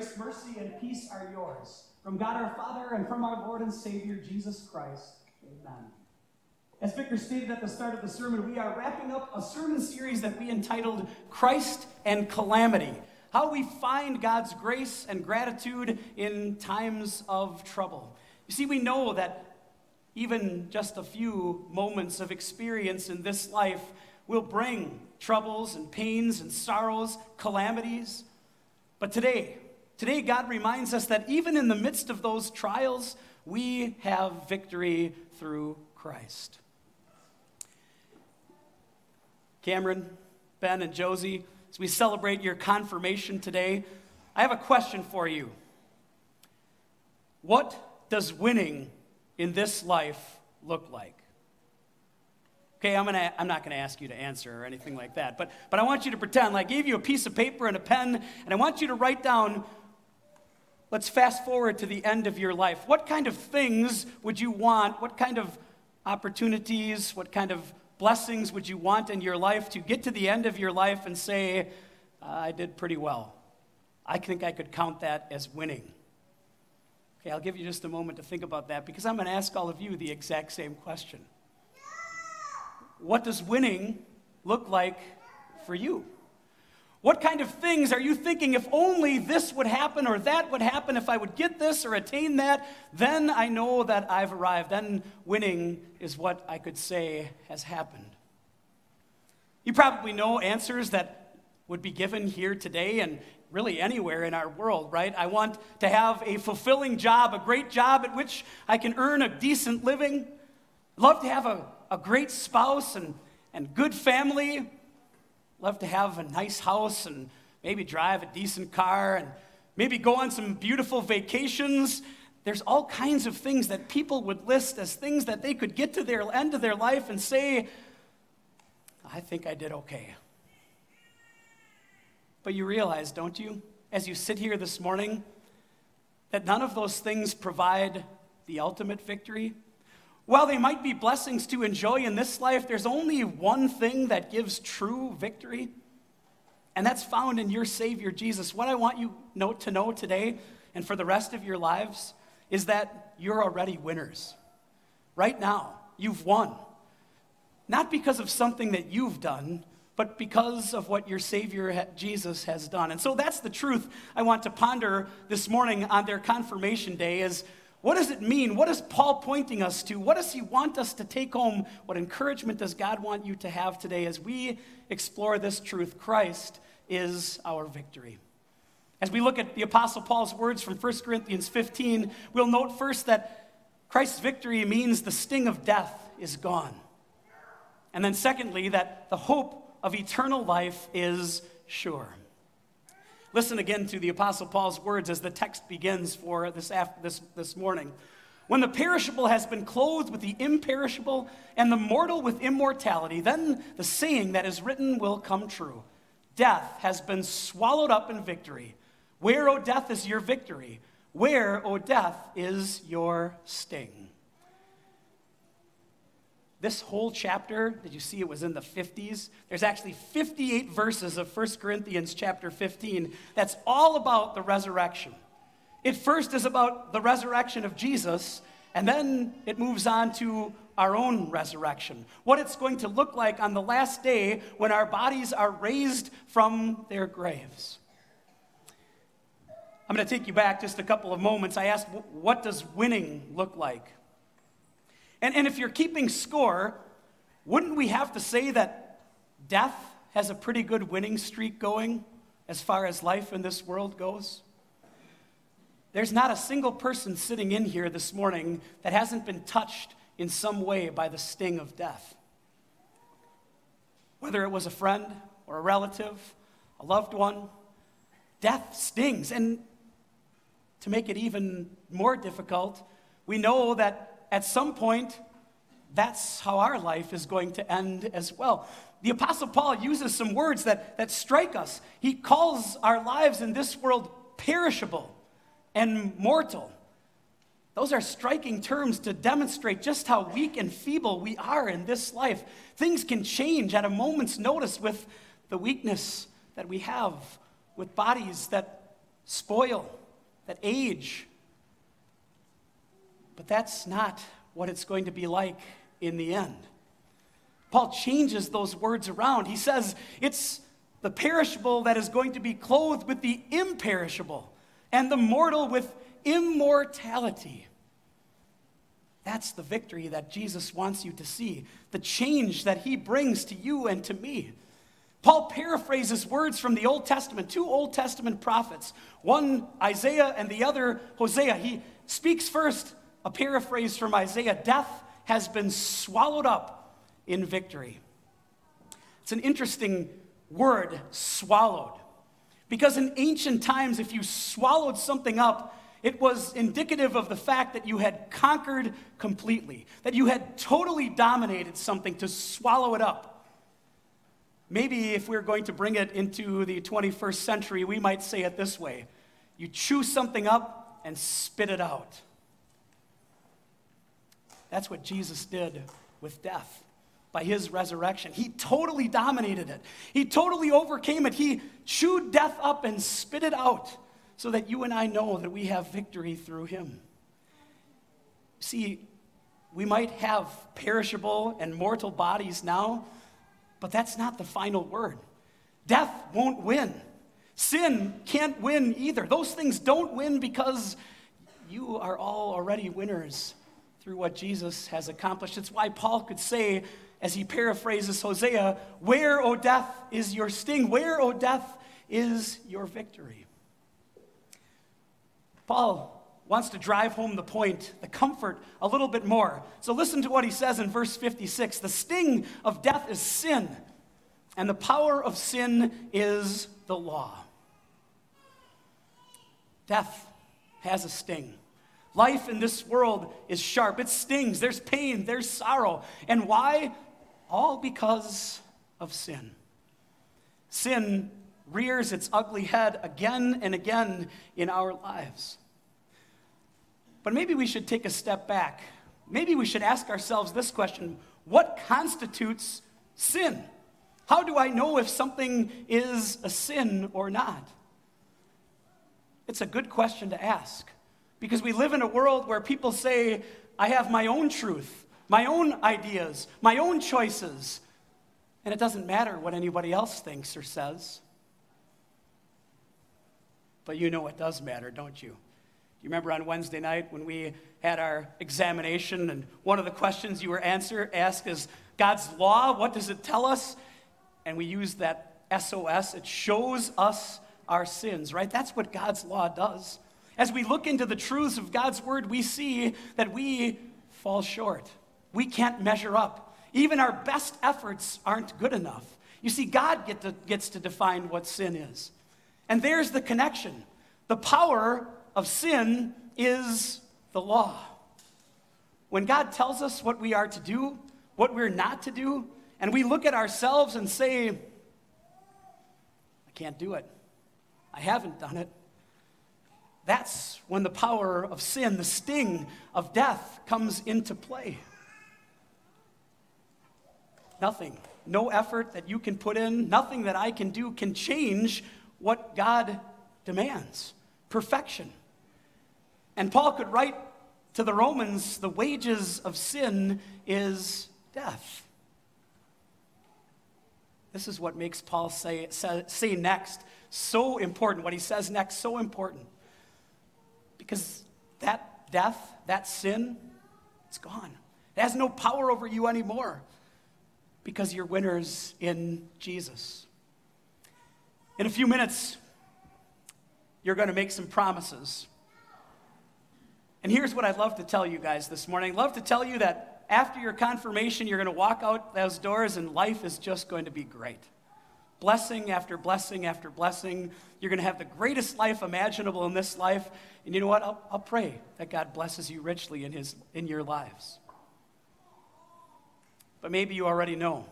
grace, mercy, and peace are yours, from God our Father and from our Lord and Savior, Jesus Christ. Amen. As Vicar stated at the start of the sermon, we are wrapping up a sermon series that we entitled Christ and Calamity, how we find God's grace and gratitude in times of trouble. You see, we know that even just a few moments of experience in this life will bring troubles and pains and sorrows, calamities. But today God reminds us that even in the midst of those trials, we have victory through Christ. Cameron, Ben, and Josie, as we celebrate your confirmation today, I have a question for you. What does winning in this life look like? Okay, I'm not going to ask you to answer or anything like that, but I want you to pretend, like I gave you a piece of paper and a pen, and I want you to write down, let's fast forward to the end of your life. What kind of things would you want? What kind of opportunities, what kind of blessings would you want in your life to get to the end of your life and say, I did pretty well. I think I could count that as winning. Okay, I'll give you just a moment to think about that, because I'm going to ask all of you the exact same question. What does winning look like for you? What kind of things are you thinking, if only this would happen or that would happen, if I would get this or attain that, then I know that I've arrived. Then winning is what I could say has happened. You probably know answers that would be given here today and really anywhere in our world, right? I want to have a fulfilling job, a great job at which I can earn a decent living. Love to have a great spouse and good family. Love to have a nice house and maybe drive a decent car and maybe go on some beautiful vacations. There's all kinds of things that people would list as things that they could get to their end of their life and say, I think I did okay. But you realize, don't you, as you sit here this morning, that none of those things provide the ultimate victory? While they might be blessings to enjoy in this life, there's only one thing that gives true victory, and that's found in your Savior, Jesus. What I want you to know today and for the rest of your lives is that you're already winners. Right now, you've won. Not because of something that you've done, but because of what your Savior, Jesus, has done. And so that's the truth I want to ponder this morning on their confirmation day is, what does it mean? What is Paul pointing us to? What does he want us to take home? What encouragement does God want you to have today as we explore this truth? Christ is our victory. As we look at the Apostle Paul's words from 1 Corinthians 15, we'll note first that Christ's victory means the sting of death is gone. And then secondly, that the hope of eternal life is sure. Listen again to the Apostle Paul's words as the text begins for this morning. When the perishable has been clothed with the imperishable and the mortal with immortality, then the saying that is written will come true. Death has been swallowed up in victory. Where, O death, is your victory? Where, O death, is your sting? This whole chapter, did you see it was in the 50s? There's actually 58 verses of 1 Corinthians chapter 15 that's all about the resurrection. It first is about the resurrection of Jesus, and then it moves on to our own resurrection, what it's going to look like on the last day when our bodies are raised from their graves. I'm going to take you back just a couple of moments. I asked, what does winning look like? And if you're keeping score, wouldn't we have to say that death has a pretty good winning streak going as far as life in this world goes? There's not a single person sitting in here this morning that hasn't been touched in some way by the sting of death. Whether it was a friend or a relative, a loved one, death stings. And to make it even more difficult, we know that at some point, that's how our life is going to end as well. The Apostle Paul uses some words that strike us. He calls our lives in this world perishable and mortal. Those are striking terms to demonstrate just how weak and feeble we are in this life. Things can change at a moment's notice with the weakness that we have, with bodies that spoil, that age. But that's not what it's going to be like in the end. Paul changes those words around. He says it's the perishable that is going to be clothed with the imperishable, and the mortal with immortality. That's the victory that Jesus wants you to see, the change that he brings to you and to me. Paul paraphrases words from the Old Testament, two Old Testament prophets, one Isaiah and the other Hosea. He speaks first a paraphrase from Isaiah: death has been swallowed up in victory. It's an interesting word, swallowed, because in ancient times, if you swallowed something up, it was indicative of the fact that you had conquered completely, that you had totally dominated something to swallow it up. Maybe if we're going to bring it into the 21st century, we might say it this way: you chew something up and spit it out. That's what Jesus did with death by his resurrection. He totally dominated it. He totally overcame it. He chewed death up and spit it out so that you and I know that we have victory through him. See, we might have perishable and mortal bodies now, but that's not the final word. Death won't win. Sin can't win either. Those things don't win, because you are all already winners through what Jesus has accomplished. It's why Paul could say, as he paraphrases Hosea, "Where, O death, is your sting? Where, O death, is your victory?" Paul wants to drive home the point, the comfort, a little bit more. So listen to what he says in verse 56. The sting of death is sin, and the power of sin is the law. Death has a sting. Life in this world is sharp. It stings. There's pain. There's sorrow. And why? All because of sin. Sin rears its ugly head again and again in our lives. But maybe we should take a step back. Maybe we should ask ourselves this question: what constitutes sin? How do I know if something is a sin or not? It's a good question to ask, because we live in a world where people say, "I have my own truth, my own ideas, my own choices," and it doesn't matter what anybody else thinks or says. But you know it does matter, don't you? You remember on Wednesday night when we had our examination, and one of the questions you were asked is, God's law, what does it tell us? And we used that SOS. It shows us our sins, right? That's what God's law does. As we look into the truths of God's word, we see that we fall short. We can't measure up. Even our best efforts aren't good enough. You see, God gets to define what sin is. And there's the connection. The power of sin is the law. When God tells us what we are to do, what we're not to do, and we look at ourselves and say, I can't do it, I haven't done it, that's when the power of sin, the sting of death, comes into play. Nothing, no effort that you can put in, nothing that I can do can change what God demands: perfection. And Paul could write to the Romans, the wages of sin is death. This is what makes Paul say next so important, what he says next so important. Because that death, that sin, it's gone. It has no power over you anymore, because you're winners in Jesus. In a few minutes, you're going to make some promises. And here's what I'd love to tell you guys this morning. I'd love to tell you that after your confirmation, you're going to walk out those doors and life is just going to be great. Blessing after blessing after blessing. You're going to have the greatest life imaginable in this life. And you know what? I'll pray that God blesses you richly in your lives. But maybe you already know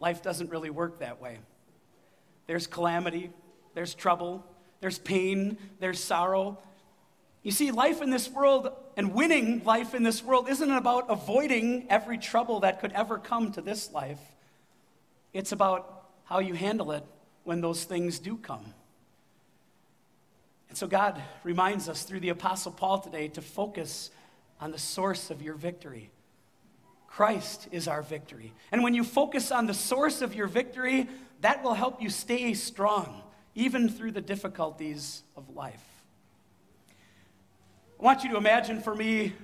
life doesn't really work that way. There's calamity, there's trouble, there's pain, there's sorrow. You see, life in this world and winning life in this world isn't about avoiding every trouble that could ever come to this life. It's about how you handle it when those things do come. And so God reminds us through the Apostle Paul today to focus on the source of your victory. Christ is our victory. And when you focus on the source of your victory, that will help you stay strong, even through the difficulties of life. I want you to imagine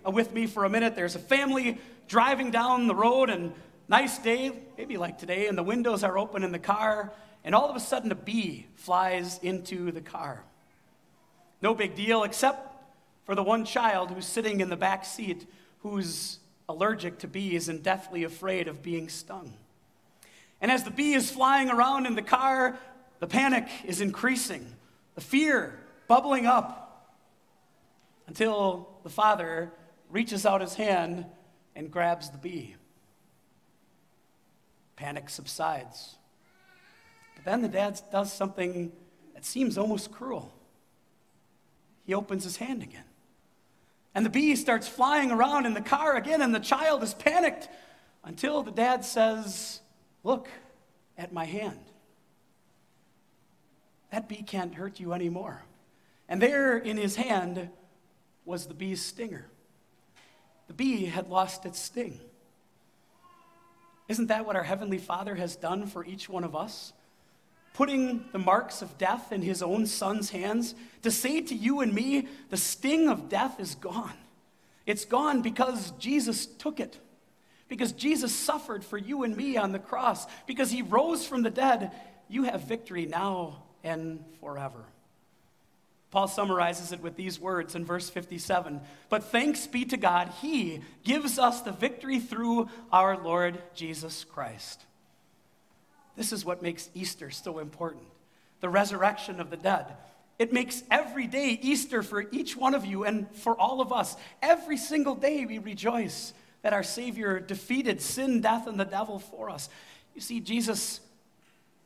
with me for a minute, there's a family driving down the road, and nice day, maybe like today, and the windows are open in the car, and all of a sudden a bee flies into the car. No big deal, except for the one child who's sitting in the back seat who's allergic to bees and deathly afraid of being stung. And as the bee is flying around in the car, the panic is increasing, the fear bubbling up, until the father reaches out his hand and grabs the bee. Panic subsides. But then the dad does something that seems almost cruel. He opens his hand again. And the bee starts flying around in the car again, and the child is panicked until the dad says, "Look at my hand. That bee can't hurt you anymore." And there in his hand was the bee's stinger. The bee had lost its sting. Isn't that what our Heavenly Father has done for each one of us? Putting the marks of death in his own Son's hands to say to you and me, the sting of death is gone. It's gone because Jesus took it. Because Jesus suffered for you and me on the cross. Because he rose from the dead, you have victory now and forever. Paul summarizes it with these words in verse 57. But thanks be to God, he gives us the victory through our Lord Jesus Christ. This is what makes Easter so important, the resurrection of the dead. It makes every day Easter for each one of you and for all of us. Every single day we rejoice that our Savior defeated sin, death, and the devil for us. You see, Jesus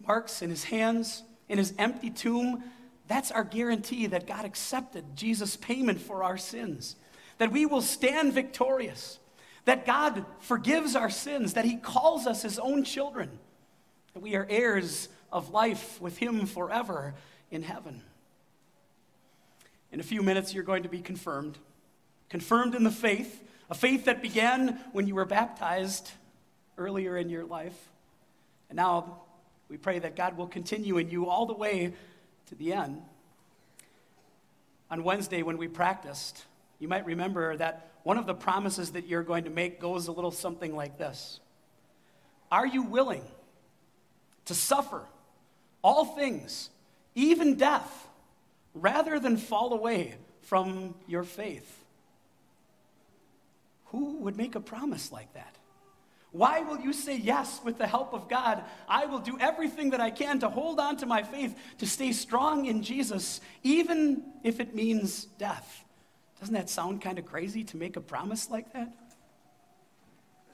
marks in his hands, in his empty tomb, that's our guarantee that God accepted Jesus' payment for our sins, that we will stand victorious, that God forgives our sins, that he calls us his own children, that we are heirs of life with him forever in heaven. In a few minutes, you're going to be confirmed in the faith, a faith that began when you were baptized earlier in your life. And now we pray that God will continue in you all the way to the end. On Wednesday, when we practiced, you might remember that one of the promises that you're going to make goes a little something like this. Are you willing to suffer all things, even death, rather than fall away from your faith? Who would make a promise like that? Why will you say yes with the help of God? I will do everything that I can to hold on to my faith, to stay strong in Jesus, even if it means death. Doesn't that sound kind of crazy to make a promise like that?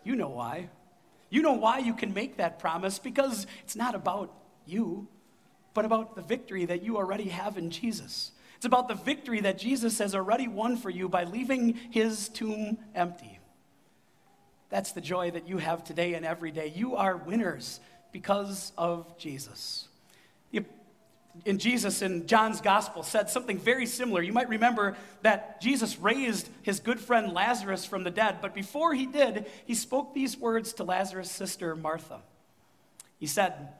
You know why. You know why you can make that promise, because it's not about you, but about the victory that you already have in Jesus. It's about the victory that Jesus has already won for you by leaving his tomb empty. That's the joy that you have today and every day. You are winners because of Jesus. Jesus in John's Gospel said something very similar. You might remember that Jesus raised his good friend Lazarus from the dead, but before he did, he spoke these words to Lazarus' sister Martha. He said,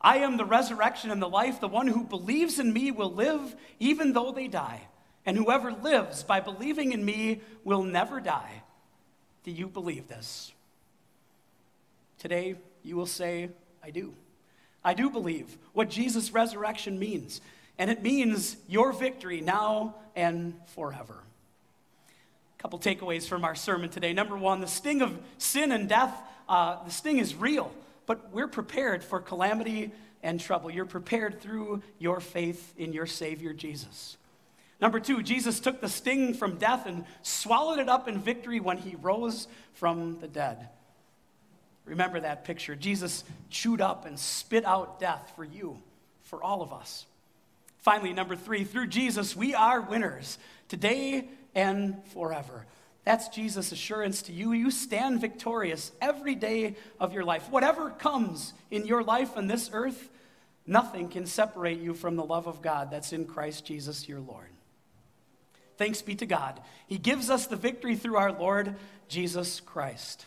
"I am the resurrection and the life. The one who believes in me will live even though they die, and whoever lives by believing in me will never die. Do you believe this?" Today, you will say, "I do. I do believe what Jesus' resurrection means, and it means your victory now and forever." A couple takeaways from our sermon today. Number one, the sting of sin and death, the sting is real, but we're prepared for calamity and trouble. You're prepared through your faith in your Savior, Jesus. Number two, Jesus took the sting from death and swallowed it up in victory when he rose from the dead. Remember that picture. Jesus chewed up and spit out death for you, for all of us. Finally, number three, through Jesus, we are winners today and forever. That's Jesus' assurance to you. You stand victorious every day of your life. Whatever comes in your life on this earth, Nothing can separate you from the love of God that's in Christ Jesus your Lord. Thanks be to God. He gives us the victory through our Lord Jesus Christ.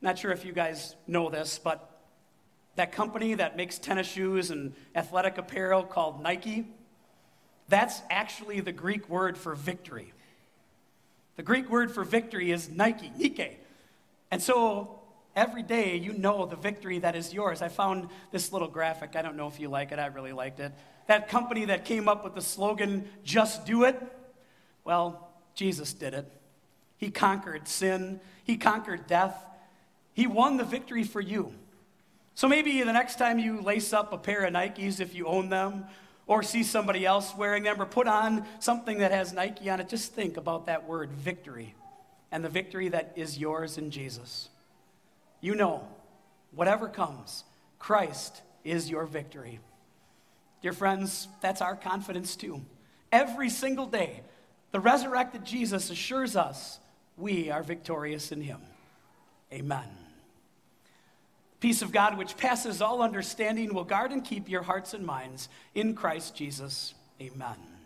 Not sure if you guys know this, but that company that makes tennis shoes and athletic apparel called Nike, that's actually the Greek word for victory. The Greek word for victory is Nike, Nike. And so every day you know the victory that is yours. I found this little graphic. I don't know if you like it. I really liked it. That company that came up with the slogan, "Just do it," well, Jesus did it. He conquered sin. He conquered death. He won the victory for you. So maybe the next time you lace up a pair of Nikes, if you own them, or see somebody else wearing them, or put on something that has Nike on it, just think about that word, victory, and the victory that is yours in Jesus. You know, whatever comes, Christ is your victory. Dear friends, that's our confidence too. Every single day, the resurrected Jesus assures us we are victorious in him. Amen. Peace of God, which passes all understanding, will guard and keep your hearts and minds in Christ Jesus. Amen.